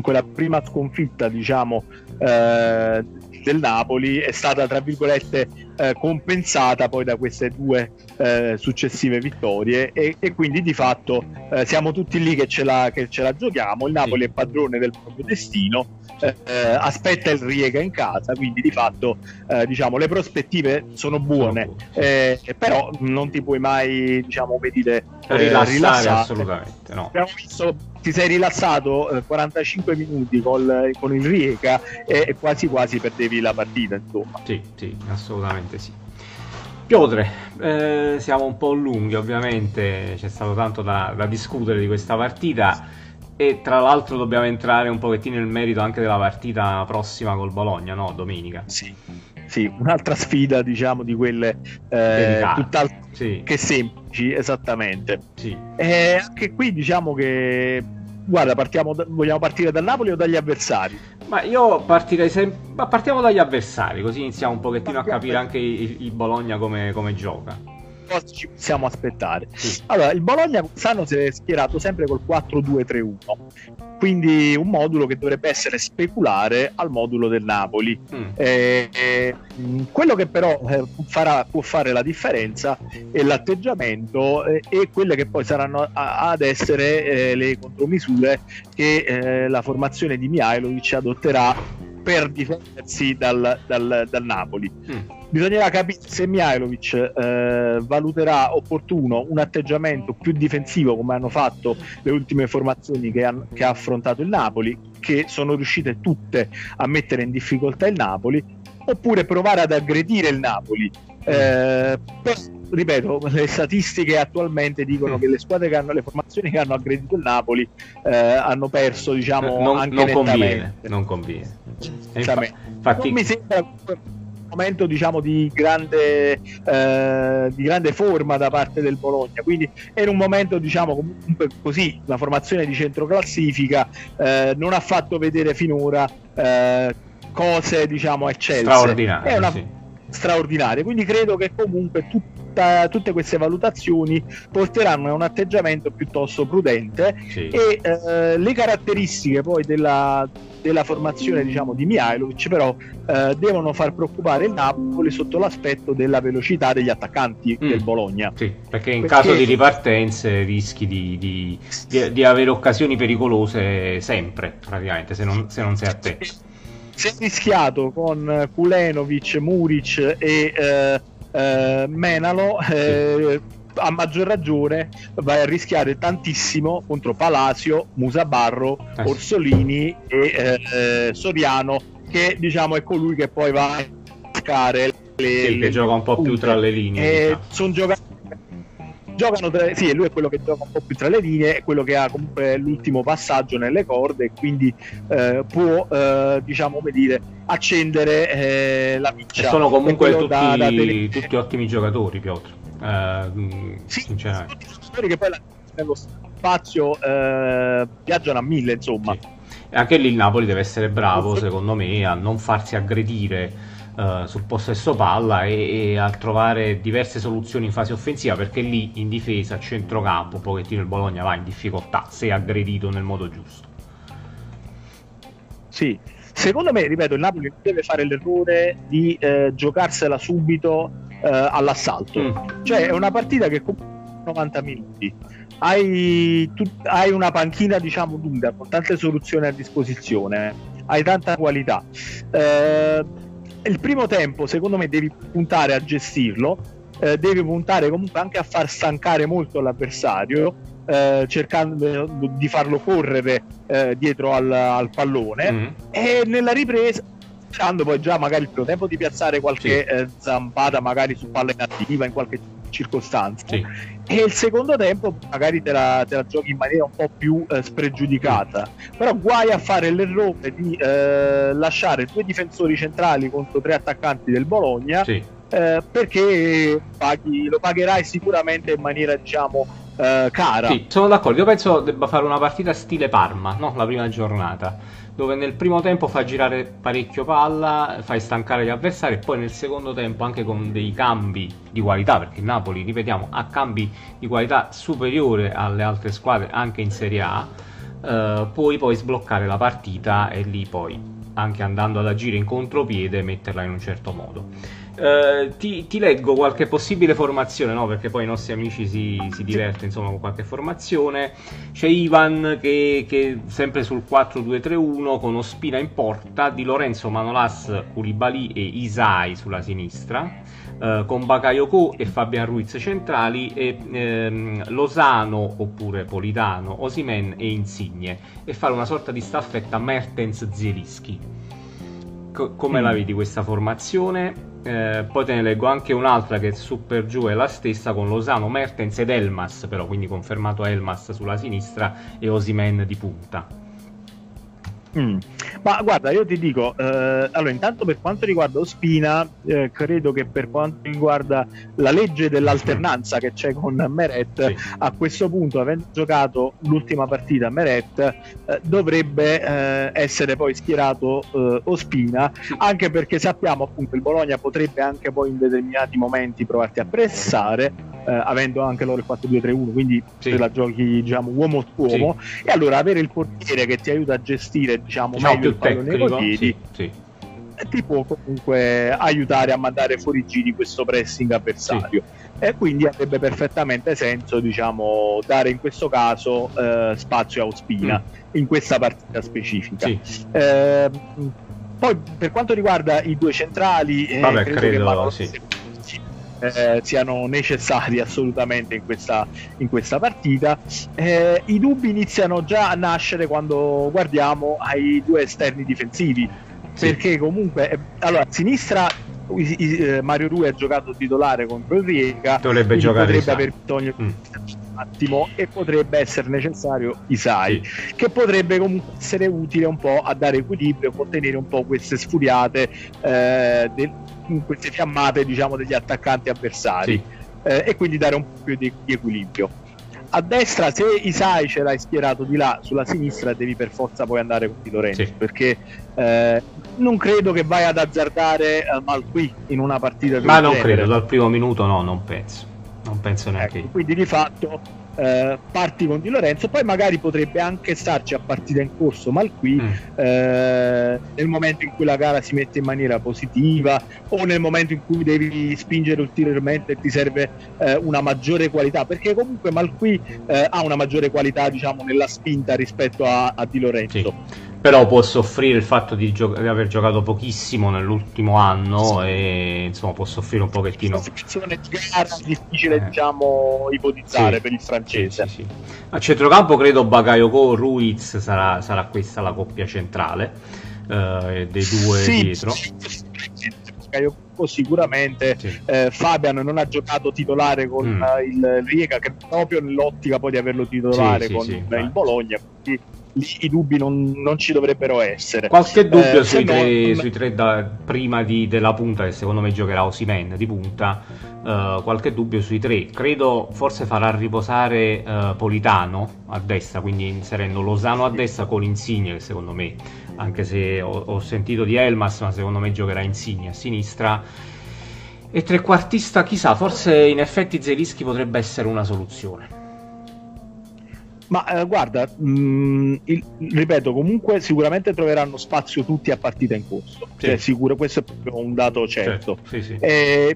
quella prima sconfitta, diciamo, eh, del Napoli è stata, tra virgolette, eh, compensata poi da queste due eh, successive vittorie, e, e quindi di fatto eh, siamo tutti lì che ce, la, che ce la giochiamo. Il Napoli è padrone del proprio destino, eh, aspetta il Rijeka in casa, quindi di fatto eh, diciamo le prospettive sono buone, eh, però non ti puoi mai, diciamo, vedere eh, rilassare, rilassare assolutamente, no. Abbiamo visto, ti sei rilassato eh, quarantacinque minuti col, con il Rijeka e, e quasi quasi perdevi la partita, insomma. Sì, sì, assolutamente sì. Piotre, eh, siamo un po' lunghi, ovviamente c'è stato tanto da, da discutere di questa partita, e tra l'altro dobbiamo entrare un pochettino nel merito anche della partita prossima col Bologna, no? Domenica. Sì, sì, un'altra sfida, diciamo, di quelle eh, tutt'altro sì. che semplici, esattamente. Sì. E anche qui diciamo che, guarda, partiamo da... vogliamo partire dal Napoli o dagli avversari? Ma io partirei sempre, ma partiamo dagli avversari, così iniziamo un pochettino partiamo a capire anche il, il Bologna come, come gioca. Cosa ci possiamo aspettare? Sì. Allora, il Bologna quest'anno si è schierato sempre col quattro due tre uno, quindi un modulo che dovrebbe essere speculare al modulo del Napoli. Mm. eh, eh, quello che però eh, farà, può fare la differenza è l'atteggiamento eh, e quelle che poi saranno a, ad essere eh, le contromisure che eh, la formazione di Mihajlovic adotterà per difendersi dal, dal, dal Napoli. Mm. Bisognerà capire se Mihajlovic eh, valuterà opportuno un atteggiamento più difensivo, come hanno fatto le ultime formazioni che, han, che ha affrontato il Napoli, che sono riuscite tutte a mettere in difficoltà il Napoli, oppure provare ad aggredire il Napoli. Eh, per, ripeto, le statistiche attualmente dicono che le squadre che hanno, le formazioni che hanno aggredito il Napoli eh, hanno perso, diciamo, non, anche non conviene, non conviene. Infa- infatti... non mi sembra momento, diciamo, di grande eh, di grande forma da parte del Bologna, quindi era un momento, diciamo, comunque così, la formazione di centroclassifica eh, non ha fatto vedere finora eh, cose, diciamo, eccelse, straordinarie, è una... sì. straordinarie, quindi credo che comunque tutta, tutte queste valutazioni porteranno a un atteggiamento piuttosto prudente, sì. e eh, le caratteristiche poi della della formazione, diciamo, di Mihajlović però eh, devono far preoccupare il Napoli sotto l'aspetto della velocità degli attaccanti mm. del Bologna, sì, perché in perché... caso di ripartenze rischi di, di, di, di avere occasioni pericolose sempre, praticamente, se non, se non sei attento. Si è rischiato con Kulenović, Murić e eh, eh, Menalo, eh, sì. a maggior ragione vai a rischiare tantissimo contro Palacio, Musabarro, Orsolini e eh, Soriano, che, diciamo, è colui che poi va a cercare le, sì, le che gioca un po' punte. più tra le linee, eh, sono giocatori giocano tra... sì, lui è quello che gioca un po' più tra le linee, è quello che ha comunque l'ultimo passaggio nelle corde, quindi eh, può eh, diciamo, come dire, accendere eh, la miccia. E sono comunque tutti, da, da tele... tutti ottimi giocatori, Piotr. Uh, sì, sinceramente. Giocatori che poi nello spazio eh, viaggiano a mille, insomma. Sì. Anche lì il Napoli deve essere bravo, secondo me, a non farsi aggredire Uh, sul possesso palla e, e a trovare diverse soluzioni in fase offensiva, perché lì in difesa, a centrocampo, un pochettino il Bologna va in difficoltà se è aggredito nel modo giusto. Sì, secondo me, ripeto, il Napoli deve fare l'errore di eh, giocarsela subito eh, all'assalto, mm. cioè è una partita che comunque novanta minuti, hai, tu, hai una panchina, diciamo, lunga, con tante soluzioni a disposizione, hai tanta qualità, eh, il primo tempo secondo me devi puntare a gestirlo, eh, devi puntare comunque anche a far stancare molto l'avversario, eh, cercando di farlo correre eh, dietro al, al pallone, mm-hmm. e nella ripresa cercando poi già magari il primo tempo di piazzare qualche sì. eh, zampata magari su palla inattiva in qualche circostanza, sì. e il secondo tempo magari te la, te la giochi in maniera un po' più eh, spregiudicata, però guai a fare l'errore di eh, lasciare due difensori centrali contro tre attaccanti del Bologna, sì. eh, perché paghi, lo pagherai sicuramente in maniera, diciamo, eh, cara. Sì, sono d'accordo, io penso debba fare una partita stile Parma, no? La prima giornata, dove nel primo tempo fa girare parecchio palla, fai stancare gli avversari, e poi nel secondo tempo anche con dei cambi di qualità, perché il Napoli, ripetiamo, ha cambi di qualità superiore alle altre squadre anche in Serie A, eh, puoi poi sbloccare la partita e lì poi, anche andando ad agire in contropiede, metterla in un certo modo. Eh, ti, ti leggo qualche possibile formazione, no? Perché poi i nostri amici si, si diverte, insomma, con qualche formazione. C'è Ivan che, che sempre sul quattro due tre uno con Ospina in porta, Di Lorenzo, Manolas, Koulibaly e Hysaj sulla sinistra, eh, con Bakayoko e Fabian Ruiz centrali, e ehm, Lozano oppure Politano, Osimhen e Insigne, e fare una sorta di staffetta Mertens Zielinski. C- come mm. la vedi questa formazione? Eh, poi te ne leggo anche un'altra che su per giù è la stessa, con Lozano, Mertens ed Elmas, però, quindi confermato Elmas sulla sinistra e Osimhen di punta. mm. Ma guarda, io ti dico, eh, allora, intanto per quanto riguarda Ospina, eh, credo che per quanto riguarda la legge dell'alternanza che c'è con Meret, sì. a questo punto, avendo giocato l'ultima partita Meret, eh, dovrebbe eh, essere poi schierato eh, Ospina, sì. anche perché sappiamo, appunto, il Bologna potrebbe anche poi in determinati momenti provarti a pressare, eh, avendo anche loro il quattro due tre uno, quindi sì. te la giochi, diciamo, uomo a uomo, sì. e allora avere il portiere che ti aiuta a gestire, diciamo, diciamo meglio il pallone coi piedi, sì, sì. ti può comunque aiutare a mandare fuori giri questo pressing avversario, sì. e quindi avrebbe perfettamente senso, diciamo, dare in questo caso eh, spazio a Ospina mm. in questa partita specifica, sì. eh, poi per quanto riguarda i due centrali, eh, Vabbè, credo, credo che vanno sì. Eh, siano necessari assolutamente in questa, in questa partita. Eh, i dubbi iniziano già a nascere quando guardiamo ai due esterni difensivi, sì. perché comunque eh, allora a sinistra i, i, eh, Mario Rui ha giocato titolare contro il Rijeka, dovrebbe giocare, potrebbe aver bisogno mm. un attimo, e potrebbe essere necessario Hysaj, sì. che potrebbe comunque essere utile un po' a dare equilibrio, contenere un po' queste sfuriate eh, del queste fiammate, diciamo, degli attaccanti avversari, sì. eh, e quindi dare un po' più di, di equilibrio. A destra, se Hysaj ce l'hai schierato di là, sulla sinistra devi per forza poi andare con Di Lorenzo, sì. perché eh, non credo che vai ad azzardare Malqui in una partita di ma non genere. Credo, dal primo minuto no, non penso non penso neanche ecco, io. Quindi di fatto eh, parti con Di Lorenzo, poi magari potrebbe anche starci a partita in corso Malqui mm. eh, nel momento in cui la gara si mette in maniera positiva, o nel momento in cui devi spingere ulteriormente e ti serve eh, una maggiore qualità, perché comunque Malqui eh, ha una maggiore qualità, diciamo, nella spinta rispetto a, a Di Lorenzo, sì. però può soffrire il fatto di, gioca- di aver giocato pochissimo nell'ultimo anno, sì. e insomma può soffrire un pochettino. Una situazione di gara difficile, eh. diciamo, ipotizzare, sì. per il francese. Sì, sì, sì. A centrocampo credo Bakayoko, Ruiz sarà, sarà questa la coppia centrale eh, dei due, sì, dietro. Sì, sì. Bakayoko sicuramente, sì. eh, Fabian non ha giocato titolare con mm. il Rijeka, che proprio nell'ottica poi di averlo titolare, sì, con sì, sì, il Bologna, quindi i dubbi non, non ci dovrebbero essere. Qualche dubbio eh, sui, no, tre, non... sui tre da, prima di, della punta, che secondo me giocherà Osimhen di punta, uh, qualche dubbio sui tre. Credo forse farà riposare uh, Politano a destra, quindi inserendo Lozano a destra con Insigne, che secondo me, anche se ho, ho sentito di Elmas, ma secondo me giocherà Insigne a sinistra. E trequartista chissà, forse in effetti Zielinski potrebbe essere una soluzione. Ma eh, guarda, mh, il, ripeto, comunque sicuramente troveranno spazio tutti a partita in corso, sì. cioè, sicuro, questo è proprio un dato certo, certo sì, sì. E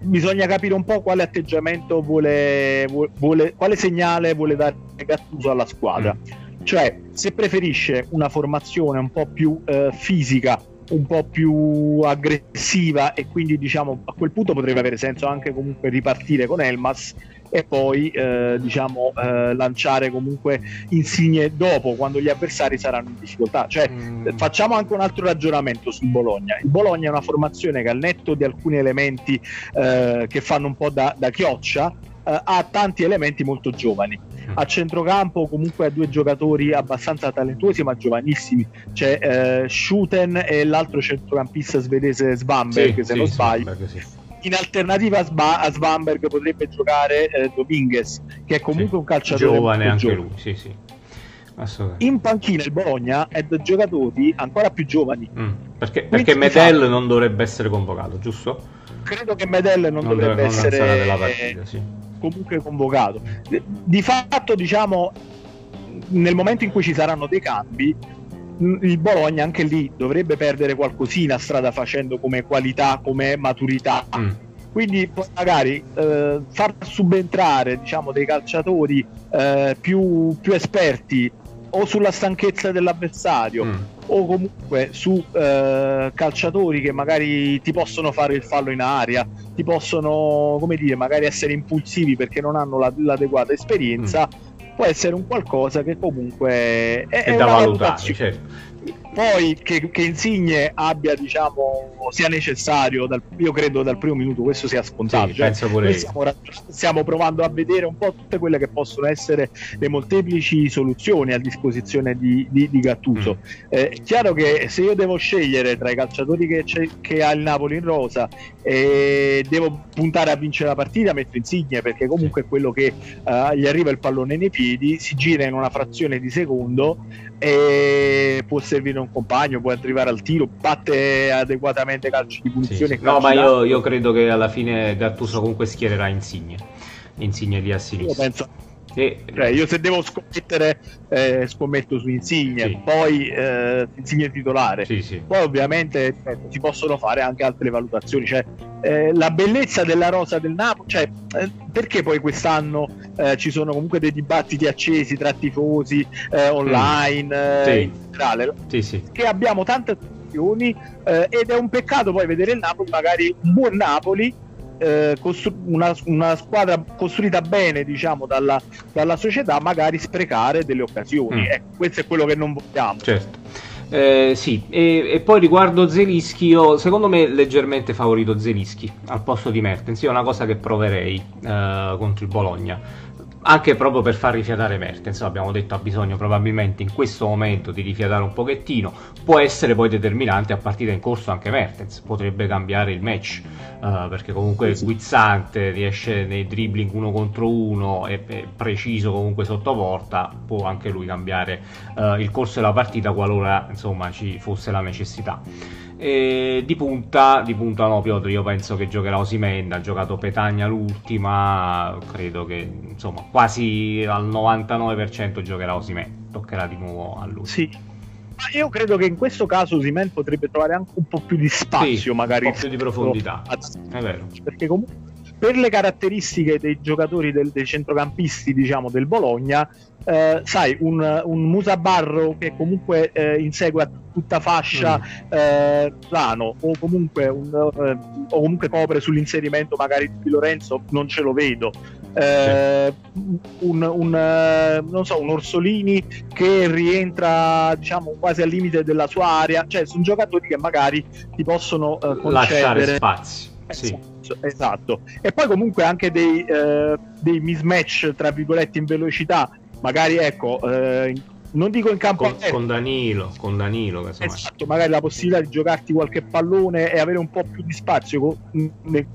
bisogna capire un po' quale atteggiamento vuole, vuole quale segnale vuole dare Gattuso alla squadra, mm. cioè se preferisce una formazione un po' più eh, fisica, un po' più aggressiva, e quindi, diciamo, a quel punto potrebbe avere senso anche comunque ripartire con Elmas e poi eh, diciamo eh, lanciare comunque Insigne dopo, quando gli avversari saranno in difficoltà, cioè mm. facciamo anche un altro ragionamento sul Bologna. Il Bologna è una formazione che, al netto di alcuni elementi eh, che fanno un po' da, da chioccia, eh, ha tanti elementi molto giovani. A centrocampo comunque ha due giocatori abbastanza talentuosi ma giovanissimi, c'è eh, Schuten e l'altro centrocampista svedese Svanberg, sì, se sì, non sbaglio sì, sì. In alternativa a, Sba- a Svanberg potrebbe giocare eh, Dominguez, che è comunque sì, un calciatore giovane anche giovane. Lui sì, sì. In panchina il Bologna è da giocatori ancora più giovani, mm, perché, perché Medel fa... non dovrebbe essere convocato, giusto? Credo che Medel non, non dovrebbe non essere della partita, sì. comunque convocato. Di fatto, diciamo, nel momento in cui ci saranno dei cambi, il Bologna anche lì dovrebbe perdere qualcosina strada facendo come qualità, come maturità, mm. quindi magari eh, far subentrare, diciamo, dei calciatori eh, più, più esperti o sulla stanchezza dell'avversario, mm. o comunque su eh, calciatori che magari ti possono fare il fallo in area, ti possono, come dire, magari essere impulsivi perché non hanno la, l'adeguata esperienza, mm. può essere un qualcosa che comunque è, è da valutare, certo. Poi che, che Insigne abbia, diciamo, sia necessario dal, io credo dal primo minuto questo sia scontato, sì, cioè, penso pure noi stiamo, stiamo provando a vedere un po' tutte quelle che possono essere le molteplici soluzioni a disposizione di, di, di Gattuso. mm. Eh, è chiaro che se io devo scegliere tra i calciatori che, c'è, che ha il Napoli in rosa e devo puntare a vincere la partita, metto Insigne, perché comunque è quello che uh, gli arriva il pallone nei piedi, si gira in una frazione di secondo e può servire un compagno, può arrivare al tiro, batte adeguatamente calci di punizione. Sì, sì. No, ma io, io credo che alla fine Gattuso comunque schiererà Insigne, Insigne lì a sinistra. Io penso, e... cioè, io se devo scommettere, eh, scommetto su Insigne, sì. poi eh, Insigne titolare, sì, sì. poi ovviamente eh, si possono fare anche altre valutazioni, cioè eh, la bellezza della rosa del Napoli, cioè eh, perché poi quest'anno eh, ci sono comunque dei dibattiti accesi tra tifosi eh, online, mm. sì. eh, in generale, sì, sì. che abbiamo tante opzioni, eh, ed è un peccato poi vedere il Napoli, magari un buon Napoli, Eh, costru- una, una squadra costruita bene, diciamo, dalla, dalla società, magari sprecare delle occasioni. mm. Ecco, questo è quello che non vogliamo, certo. Eh, sì, e, e poi riguardo Zielinski, io secondo me leggermente favorito Zielinski al posto di Mertens, io è una cosa che proverei eh, contro il Bologna. anche proprio per far rifiatare Mertens. Abbiamo detto ha bisogno probabilmente in questo momento di rifiatare un pochettino, può essere poi determinante a partita in corso anche Mertens, potrebbe cambiare il match uh, perché comunque è sguizzante, riesce nei dribbling uno contro uno, è, è preciso comunque sotto porta, può anche lui cambiare uh, il corso della partita qualora insomma ci fosse la necessità. E di punta, di punta no Piotr, io penso che giocherà Osimhen, ha giocato Petagna l'ultima, credo che insomma quasi al novantanove per cento giocherà Osimhen, toccherà di nuovo a lui. Sì, ma io credo che in questo caso Osimhen potrebbe trovare anche un po' più di spazio, sì, magari un po' più di profondità, è vero, perché comunque per le caratteristiche dei giocatori del, dei centrocampisti diciamo del Bologna, eh, sai, un, un Musabarro che comunque eh, insegue a tutta fascia Lozano, mm. eh, o comunque un, eh, o comunque copre sull'inserimento magari di Lorenzo, non ce lo vedo, eh, sì. un, un non so, un Orsolini che rientra diciamo quasi al limite della sua area, cioè sono giocatori che magari ti possono eh, lasciare spazi, eh, sì. Sì. Esatto, e poi comunque anche dei, eh, dei mismatch tra virgolette in velocità, magari ecco, eh, non dico in campo con, con Danilo, con Danilo esatto, magari la possibilità di giocarti qualche pallone e avere un po' più di spazio con, nei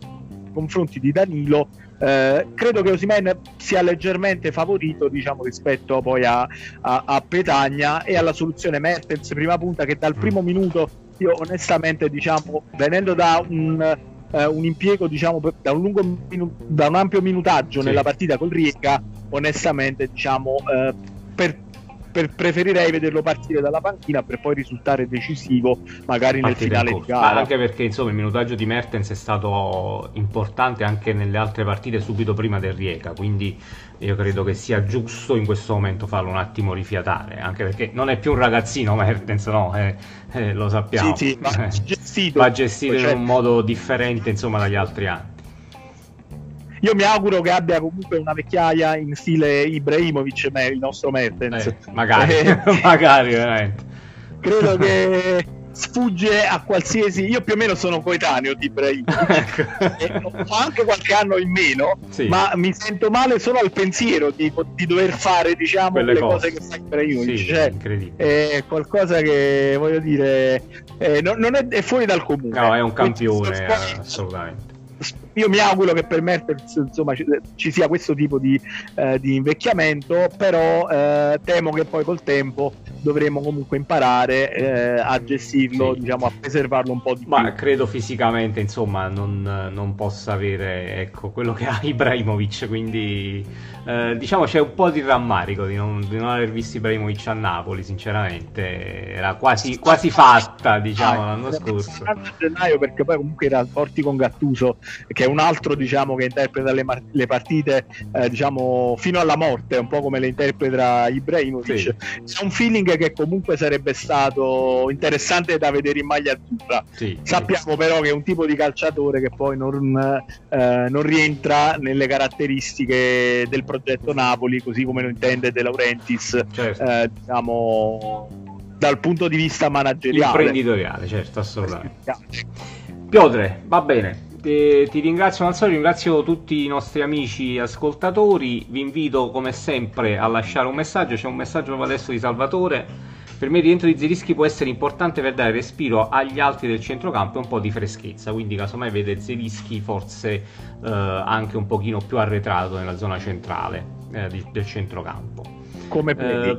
confronti di Danilo. Eh, credo che Osimhen sia leggermente favorito diciamo rispetto poi a, a, a Petagna e alla soluzione Mertens prima punta, che dal primo mm. minuto io onestamente diciamo venendo da un Uh, un impiego diciamo per, da, un lungo minu- da un ampio minutaggio, sì, nella partita col Rijeka, onestamente diciamo uh, per, per preferirei vederlo partire dalla panchina per poi risultare decisivo magari nel finale di gara. Ma anche perché insomma il minutaggio di Mertens è stato importante anche nelle altre partite subito prima del Rijeka, quindi io credo che sia giusto in questo momento farlo un attimo rifiatare, anche perché non è più un ragazzino Mertens, no, eh, eh, lo sappiamo, sì, sì, va gestito, va gestito cioè... in un modo differente insomma dagli altri anni. Io mi auguro che abbia comunque una vecchiaia in stile Ibrahimovic, il nostro Mertens, eh, magari, magari veramente credo che sfugge a qualsiasi, io più o meno sono coetaneo di Ibrahimovic e ho anche qualche anno in meno, sì, ma mi sento male solo al pensiero di, di dover fare diciamo quelle le cose, cose che fa Ibrahimovic, sì, cioè, è qualcosa che voglio dire eh, non, non è, è fuori dal comune, no, è un campione assolutamente. Io mi auguro che per Mertens insomma ci, ci sia questo tipo di, eh, di invecchiamento, però eh, temo che poi col tempo dovremo comunque imparare eh, a gestirlo, sì, diciamo a preservarlo un po' di più. Ma credo fisicamente insomma non, non possa avere ecco quello che ha Ibrahimovic, quindi eh, diciamo c'è un po' di rammarico di non, di non aver visto Ibrahimovic a Napoli, sinceramente era quasi, quasi fatta diciamo ah, l'anno scorso a gennaio, perché poi comunque i rapporti con Gattuso, che è un altro diciamo che interpreta le, mar- le partite eh, diciamo fino alla morte, un po' come le interpreta Ibrahimovic, sì, c'è un feeling che comunque sarebbe stato interessante da vedere in maglia azzurra, sì, sappiamo sì, però che è un tipo di calciatore che poi non, eh, non rientra nelle caratteristiche del progetto Napoli, così come lo intende De Laurentiis, certo, eh, diciamo dal punto di vista manageriale imprenditoriale, certo, assolutamente. Piotre, va bene, Eh, ti ringrazio al solito, ringrazio tutti i nostri amici ascoltatori, vi invito come sempre a lasciare un messaggio, c'è un messaggio adesso di Salvatore: per me il rientro di Zielinski può essere importante per dare respiro agli altri del centrocampo e un po' di freschezza, quindi casomai vede Zielinski forse eh, anche un pochino più arretrato nella zona centrale eh, di, del centrocampo come play, eh,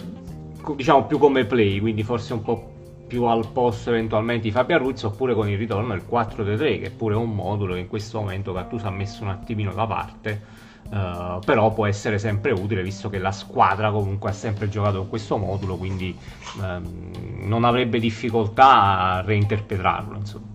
diciamo più come play, quindi forse un po' più al posto eventualmente di Fabian Ruiz, oppure con il ritorno del quattro tre tre, che è pure un modulo che in questo momento Gattuso ha messo un attimino da parte, eh, però può essere sempre utile visto che la squadra comunque ha sempre giocato con questo modulo, quindi eh, non avrebbe difficoltà a reinterpretarlo insomma.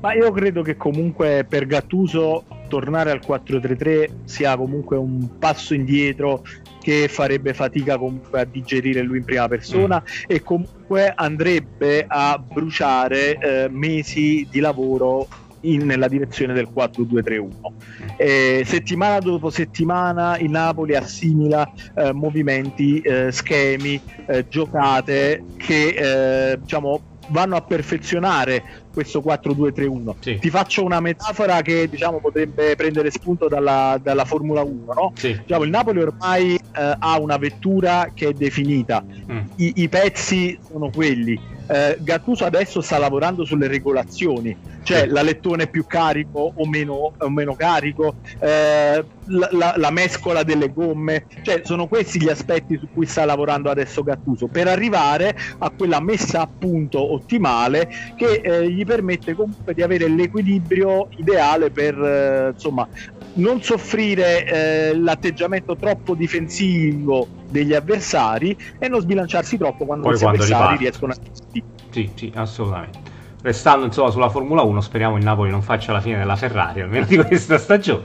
Ma io credo che comunque per Gattuso tornare al quattro tre tre sia comunque un passo indietro che farebbe fatica comunque a digerire lui in prima persona, mm. e comunque andrebbe a bruciare eh, mesi di lavoro in, nella direzione del quattro due tre uno. Eh, settimana dopo settimana il Napoli assimila eh, movimenti, eh, schemi, eh, giocate che eh, diciamo vanno a perfezionare questo quattro due tre uno. Sì. Ti faccio una metafora che diciamo potrebbe prendere spunto dalla, dalla Formula uno, no? Sì. Diciamo, il Napoli ormai eh, ha una vettura che è definita, mm. I, i pezzi sono quelli. eh, Gattuso adesso sta lavorando sulle regolazioni, cioè sì. l'alettone più carico o meno, o meno carico, eh, la, la, la mescola delle gomme, cioè sono questi gli aspetti su cui sta lavorando adesso Gattuso per arrivare a quella messa a punto ottimale che eh, gli permette comunque di avere l'equilibrio ideale per eh, insomma non soffrire eh, l'atteggiamento troppo difensivo degli avversari e non sbilanciarsi troppo quando Poi gli quando avversari riescono a... Sì. sì, sì, assolutamente. Restando insomma sulla Formula uno, speriamo il Napoli non faccia la fine della Ferrari, almeno di questa stagione.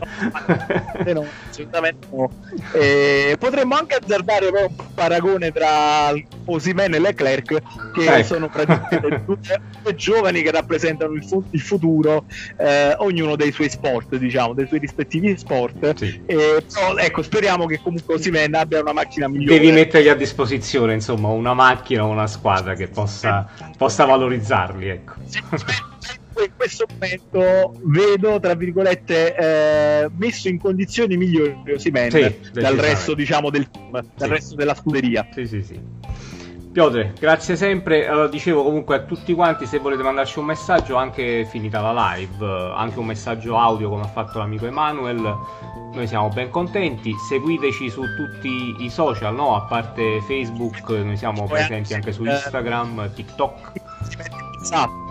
No, no, assolutamente no. Eh, potremmo anche azzardare un paragone tra Osimhen e Leclerc, che eh. sono praticamente due, due giovani che rappresentano il, fu- il futuro, eh, ognuno dei suoi sport, diciamo, dei suoi rispettivi sport. Sì. Eh, però, ecco, speriamo che comunque Osimhen abbia una macchina migliore. Devi mettergli a disposizione, insomma, una macchina o una squadra che possa, possa valorizzarli, ecco. In questo momento vedo tra virgolette eh, messo in condizioni migliori Osimhen sì, dal resto diciamo del team, dal sì. resto della scuderia. Sì, sì, sì. Piotre, grazie sempre. Allora, dicevo comunque a tutti quanti, se volete mandarci un messaggio, anche finita la live, anche un messaggio audio come ha fatto l'amico Emanuel, noi siamo ben contenti. Seguiteci su tutti i social, no? A parte Facebook, noi siamo presenti anche su Instagram, TikTok, WhatsApp.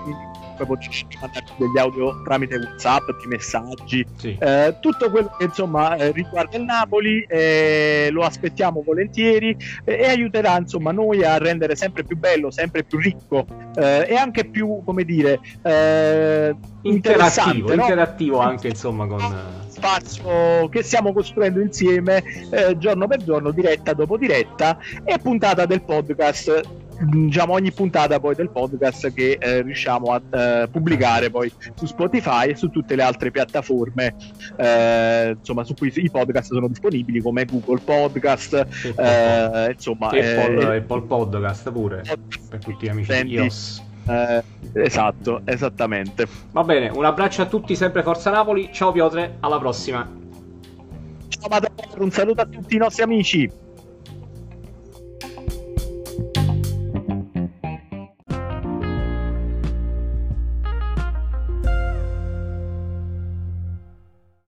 Potete mandarci degli audio tramite WhatsApp, dei messaggi, sì. eh, tutto quello che insomma riguarda il Napoli, eh, lo aspettiamo volentieri eh, e aiuterà insomma noi a rendere sempre più bello, sempre più ricco eh, e anche più, come dire, eh, interattivo, no? Interattivo anche insomma con spazio che stiamo costruendo insieme eh, giorno per giorno, diretta dopo diretta e puntata del podcast. Diciamo ogni puntata poi del podcast che eh, riusciamo a eh, pubblicare poi su Spotify e su tutte le altre piattaforme eh, insomma su cui i podcast sono disponibili come Google Podcast e eh, insomma Apple, eh, Apple Podcast pure Podcast. Per tutti gli amici di iOS. Eh, esatto, esattamente. Va bene, un abbraccio a tutti, sempre Forza Napoli. Ciao Piotre, alla prossima. Ciao Madonna, un saluto a tutti i nostri amici.